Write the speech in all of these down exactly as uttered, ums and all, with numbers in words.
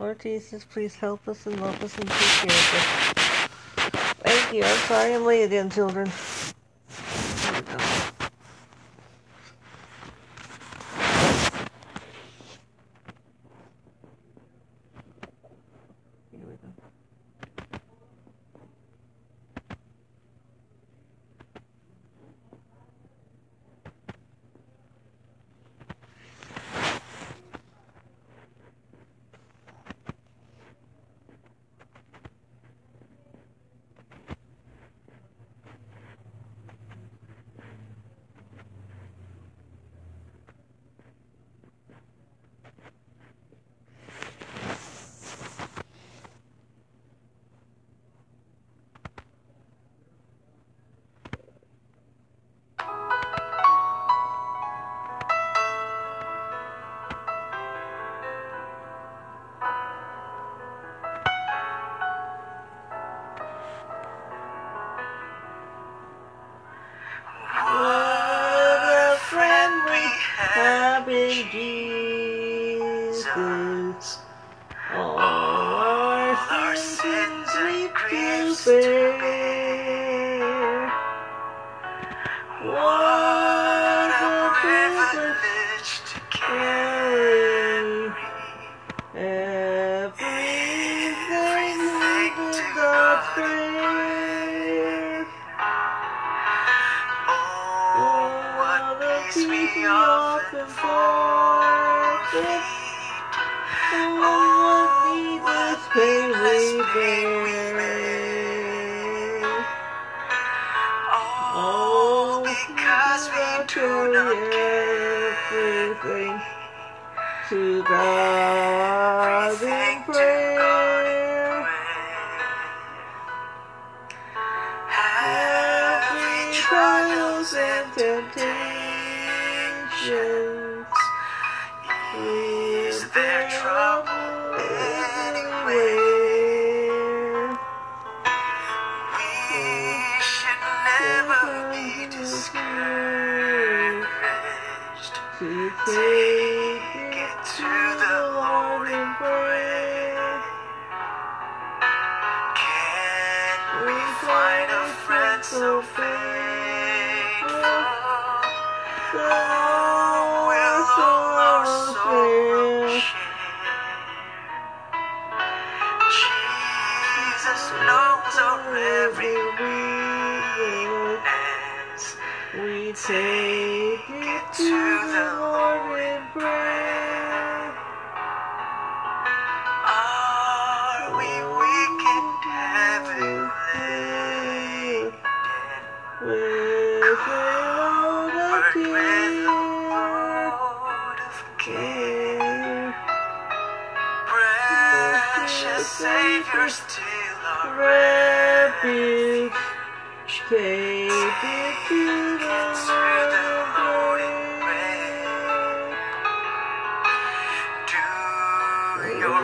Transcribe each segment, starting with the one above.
Lord Jesus, please help us and love us and take care of us. Thank you. I'm sorry I'm late again, children. Here we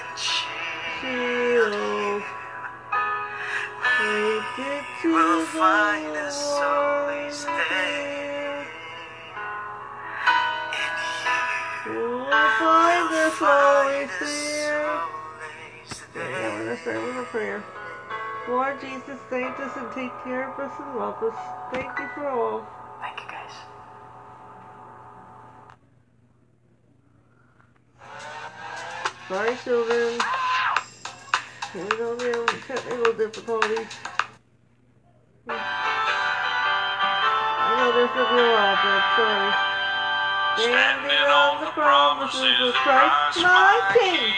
go. Thank you for all. Thank you, guys. Sorry, children. Here we go, we have technical difficulties. I know this will be a lot, but sorry. Standing on the promises of Christ, my King.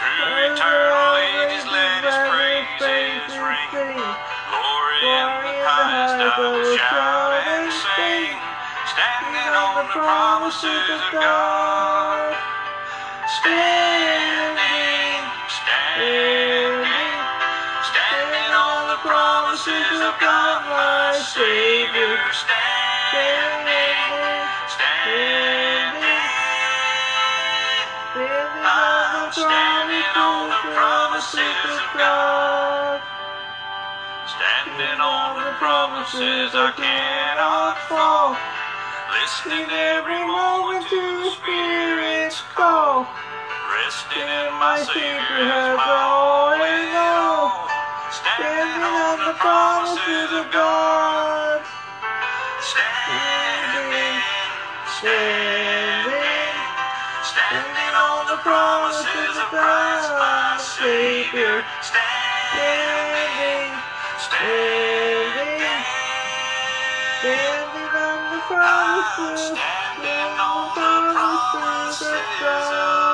Through eternally, His latest praise is ringing. Glory. I will shout and sing, standing on the promises of God. Standing, standing, standing on the promises of God, my Savior. Standing, standing, standing on the I'm standing on the promises of God. Standing on the promises I cannot fall. Listening every moment to the Spirit's call. Resting in my Savior, my all in all. Standing on the promises of God. Standing, standing, standing on the promises of Christ, my Savior. Standing, standing, standing on the promises, standing on the promises of God.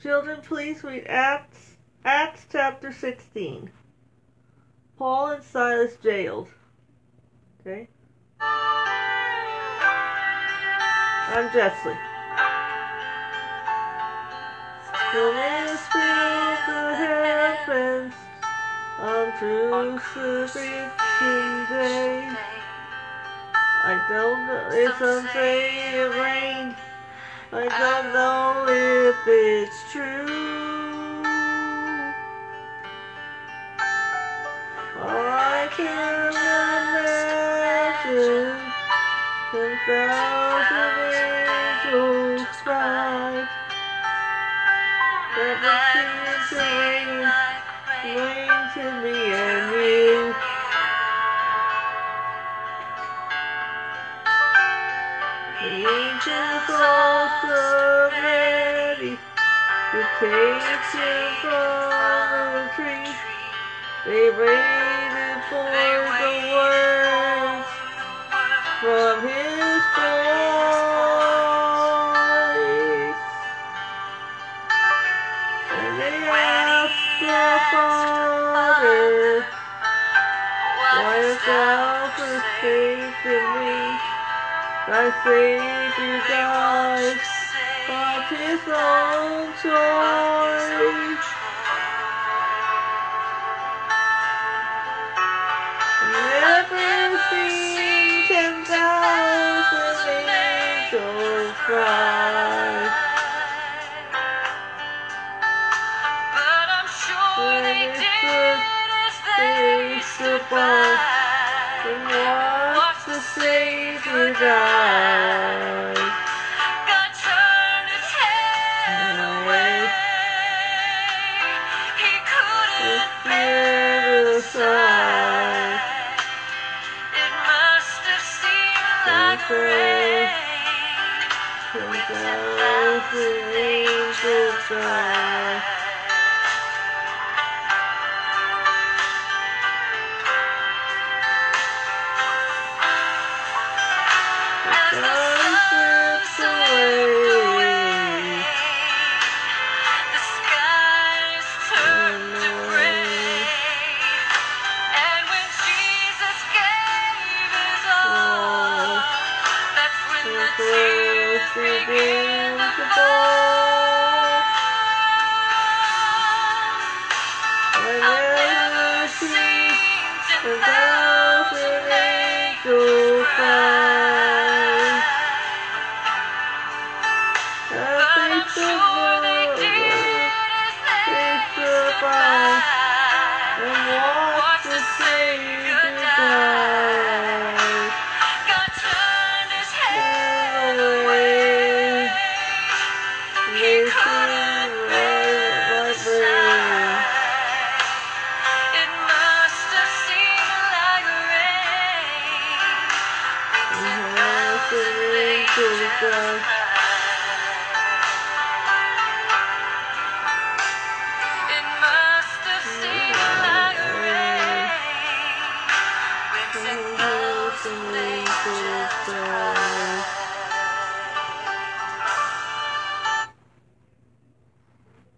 Children, please read Acts, Acts chapter sixteen. Paul and Silas jailed. Okay. I'm Jessie. The mystery of the heavens unto crucifixion day. I don't know if some say it rained. I don't know if it's true. I can't imagine ten thousand angels cried. But it seems to rain, rain to me and you. Angels also ready to take him from the tree. They waited for the words from his voice, and they asked our Father, why hast thou forsaken me? Thy Savior died, but his own choice. Never seen ten thousand angels cry. But I'm sure they did as they survived and watched the Savior die. God turned his head away. He couldn't bear the sight. Pray, with thousand angels cry. As the sun slips away, the sky is turned to gray. And when Jesus gave his all, the tears begin to fall. I've never seen ten thousand angels cry. But I'm sure they did as they survived and watched the Savior die.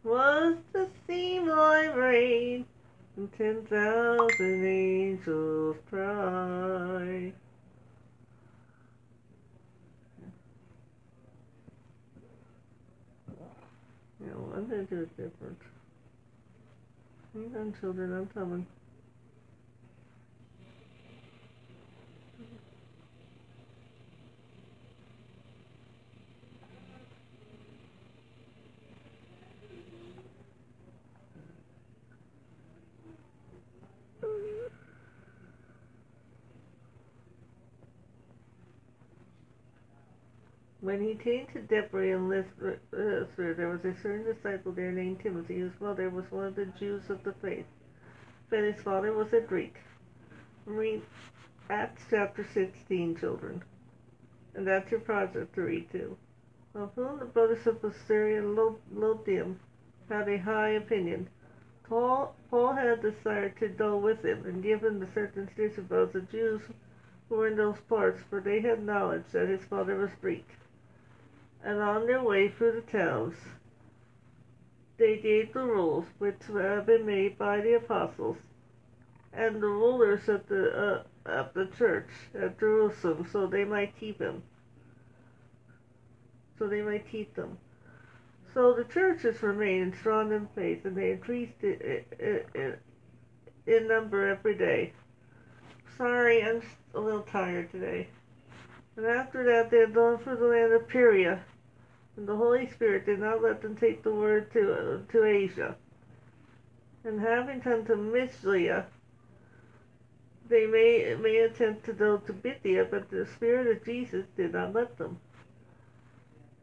Was the sea my rain, and ten thousand angels cry. Yeah, well, I'm gonna do it different. Hang on, children, I'm coming. When he came to Debra and Lystra, there was a certain disciple there named Timothy, whose mother was one of the Jews of the faith, but his father was a Greek. Read Acts chapter sixteen, children. And that's your project to read too. Of whom the brothers of Mysia and Lothian had a high opinion, Paul, Paul had desired to go with him and give him the circumcision of the Jews who were in those parts, for they had knowledge that his father was Greek. And on their way through the towns, they gave the rules which had been made by the apostles and the rulers of the, uh, of the church at Jerusalem, so they might keep them. So they might keep them. So the churches remained strong in faith, and they increased in, in, in number every day. Sorry, I'm a little tired today. And after that, they had gone through the land of Pyria, and the Holy Spirit did not let them take the word to uh, to Asia. And having come to Mysia, they may may attempt to go to Bithia, but the Spirit of Jesus did not let them.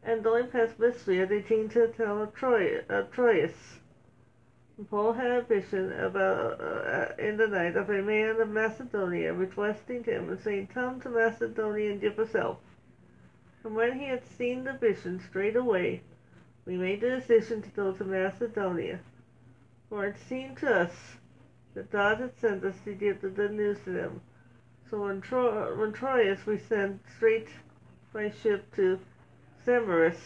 And going past Mysia, they came to the town of Troy, uh, Troas. And Paul had a vision about uh, in the night of a man of Macedonia, requesting him and saying, "Come to Macedonia and give us help." And when he had seen the vision, straightway we made the decision to go to Macedonia, for it seemed to us that God had sent us to give the good news to them. So when, Tro- when Troas, we sent straight by ship to Samothrace,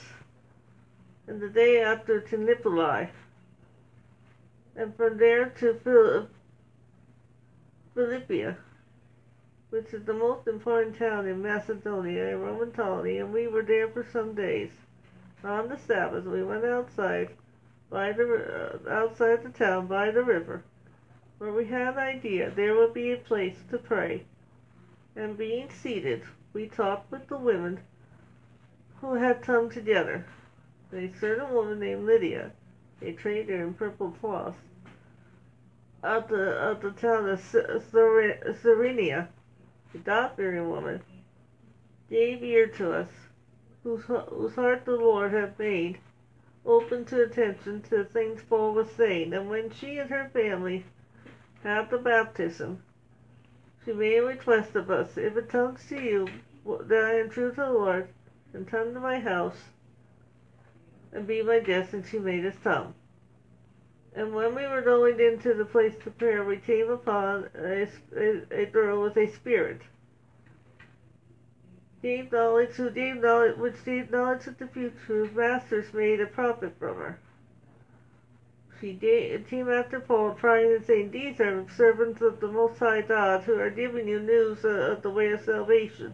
and the day after to Neapolis. and from there to Phil- Philippia, which is the most important town in Macedonia, a Roman colony, and we were there for some days. On the Sabbath, we went outside by the uh, outside the town by the river, where we had an idea there would be a place to pray. And being seated, we talked with the women who had come together. A certain woman named Lydia, a trader in purple cloth, of the, of the town of Serenia, a God-fearing woman, gave ear to us, whose, whose heart the Lord had made open to attention to the things Paul was saying. And when she and her family had the baptism, she made a request of us, if it comes to you that I am true to the Lord, and come to my house and be my guest, and she made us come. And when we were going into the place to prayer, we came upon a, a, a girl with a spirit, gave knowledge, who gave knowledge, which gave knowledge of the future, whose masters made a profit from her. She gave, came after Paul, crying and saying, "These are servants of the Most High God, who are giving you news of the way of salvation."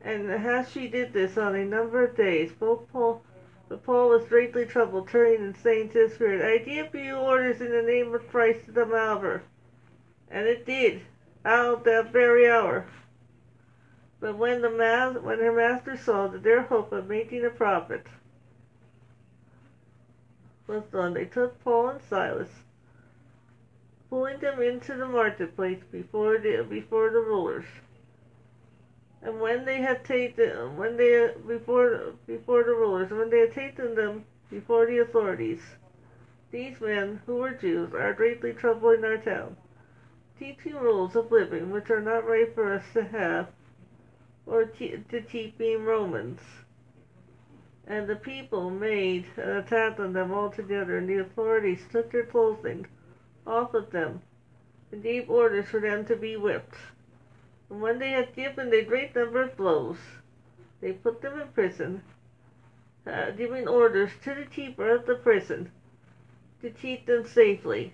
And as she did this on a number of days, both Paul But Paul was greatly troubled, turning and saying to his spirit, "I give you orders in the name of Christ to come out of her." And it did, out that very hour. But when the mas- when her master saw that their hope of making a profit was done, they took Paul and Silas, pulling them into the marketplace before the before the rulers. And when they had taken, when they before before the rulers, when they had taken them before the authorities, these men, who were Jews, are greatly troubling our town, teaching rules of living which are not right for us to have, or te- to keep being Romans. And the people made an attack on them altogether, and the authorities took their clothing off of them, and gave orders for them to be whipped. And when they had given a great number of blows, they put them in prison, uh, giving orders to the keeper of the prison to keep them safely.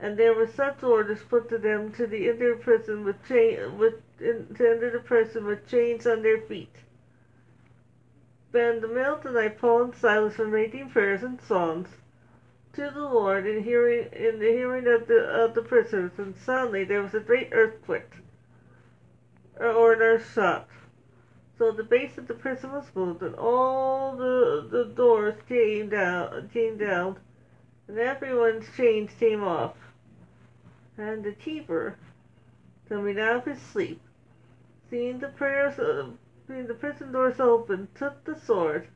And there were such orders put to them to the enter the prison with chain, with in, to enter the prison with chains on their feet. But in the middle of the night, Paul and Silas were making prayers and songs to the Lord in hearing in the hearing of the of the prisoners, and suddenly there was a great earthquake, or an earth shock. So the base of the prison was moved, and all the the doors came down came down, and everyone's chains came off. And the keeper, coming out of his sleep, seeing the prayers uh, seeing the prison doors open, took the sword,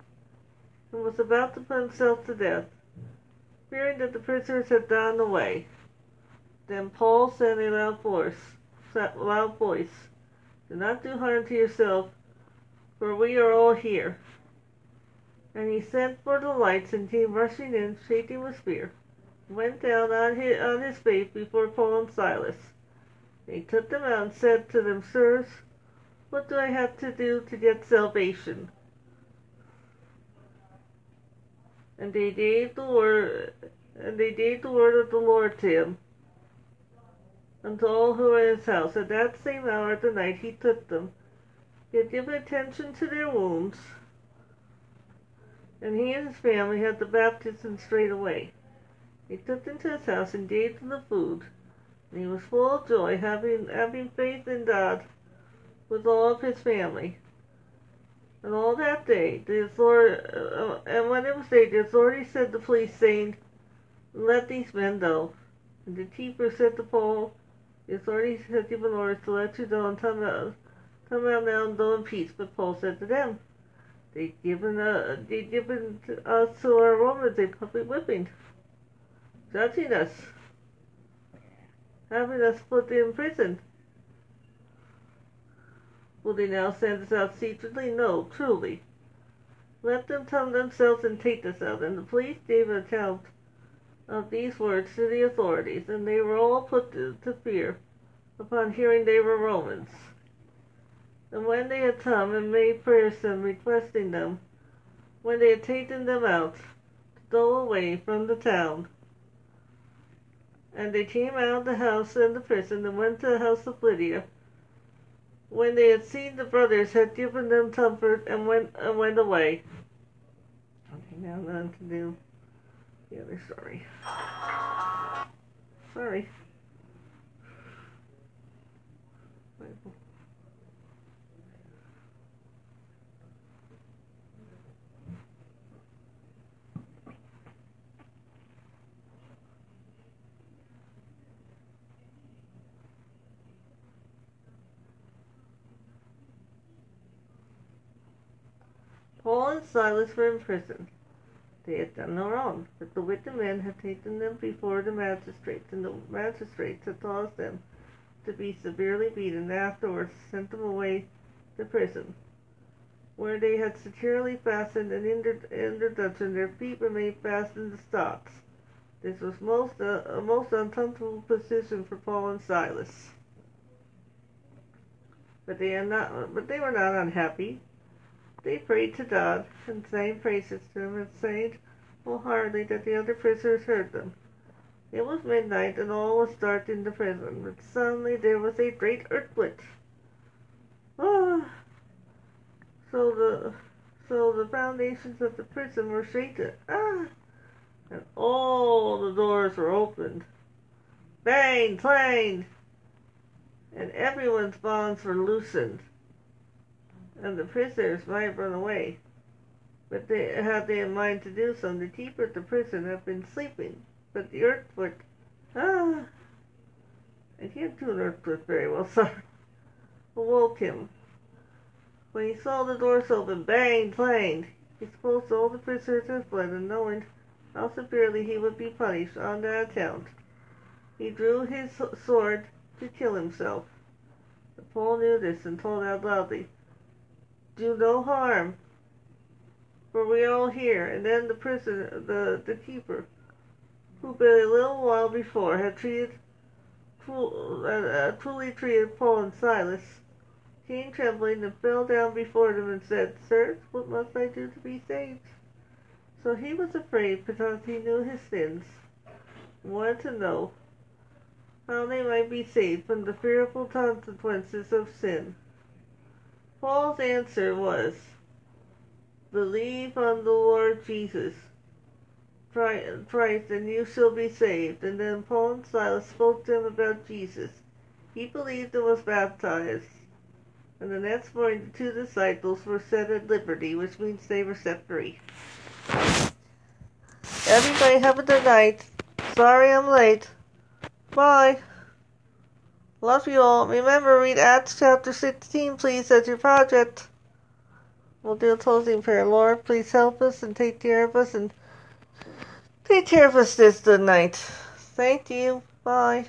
and was about to put himself to death, fearing that the prisoners had gone away. Then Paul said in a loud voice, loud voice, "Do not do harm to yourself, for we are all here." And he sent for the lights, and came rushing in, shaking with fear, went down on his, on his face before Paul and Silas. They took them out and said to them, "Sirs, what do I have to do to get salvation?" And they gave the word, and they gave the word of the Lord to him, and to all who were in his house. At that same hour of the night he took them. He had given attention to their wounds, and he and his family had the baptism straight away. He took them to his house and gave them the food, and he was full of joy, having having faith in God with all of his family. And all that day, the authority, uh, and when it was day, the authority said to the police, saying, "Let these men go." And the keeper said to Paul, "The authorities have given orders to let you go and come out, come out now and go in peace." But Paul said to them, "They've given, uh, they've given to us to our Romans a public whipping, judging us, having us put in prison. Will they now send us out secretly? No, truly. Let them come themselves and take us out." And the police gave an account of these words to the authorities, and they were all put to, to fear upon hearing they were Romans. And when they had come and made prayers to them, requesting them, when they had taken them out, to stole away from the town. And they came out of the house and the prison and went to the house of Lydia. When they had seen the brothers, had given them comfort and went and went away. Okay, now I'm going to do the other story. Sorry. Paul and Silas were in prison. They had done no wrong, but the wicked men had taken them before the magistrates, and the magistrates had caused them to be severely beaten, and afterwards sent them away to prison, where they had securely fastened and in their dungeon their feet remained fastened to stocks. This was most uh, a most uncomfortable position for Paul and Silas. But they are not. But they were not unhappy. They prayed to God and sang praises to him, and saying wholeheartedly that the other prisoners heard them. It was midnight, and all was dark in the prison, but suddenly there was a great earthquake. Ah. So the so the foundations of the prison were shaken. Ah, and all the doors were opened. Bang, clang, and everyone's bonds were loosened. And the prisoners might have run away, but they had they a mind to do so, and the keeper of the prison had been sleeping. But the earthquake, ah, I can't do an earthquake very well, sorry, awoke him. When he saw the doors open, bang, clang, he supposed all the prisoners had fled, and knowing how severely he would be punished on that account, he drew his sword to kill himself. But Paul knew this and told out loudly, "Do no harm, for we are all here." And then the prisoner, the, the keeper, who but a little while before had treated, cruel, uh, cruelly treated Paul and Silas, came trembling and fell down before them and said, "Sirs, what must I do to be saved?" So he was afraid, because he knew his sins, and wanted to know how they might be saved from the fearful consequences of sin. Paul's answer was, "Believe on the Lord Jesus Christ, and you shall be saved." And then Paul and Silas spoke to him about Jesus. He believed and was baptized. And the next morning the two disciples were set at liberty, which means they were set free. Everybody have a good night. Sorry I'm late. Bye. Love you all. Remember, read Acts chapter sixteen, please, as your project. We'll do a closing prayer. Lord, please help us and take care of us and take care of us this good night. Thank you. Bye.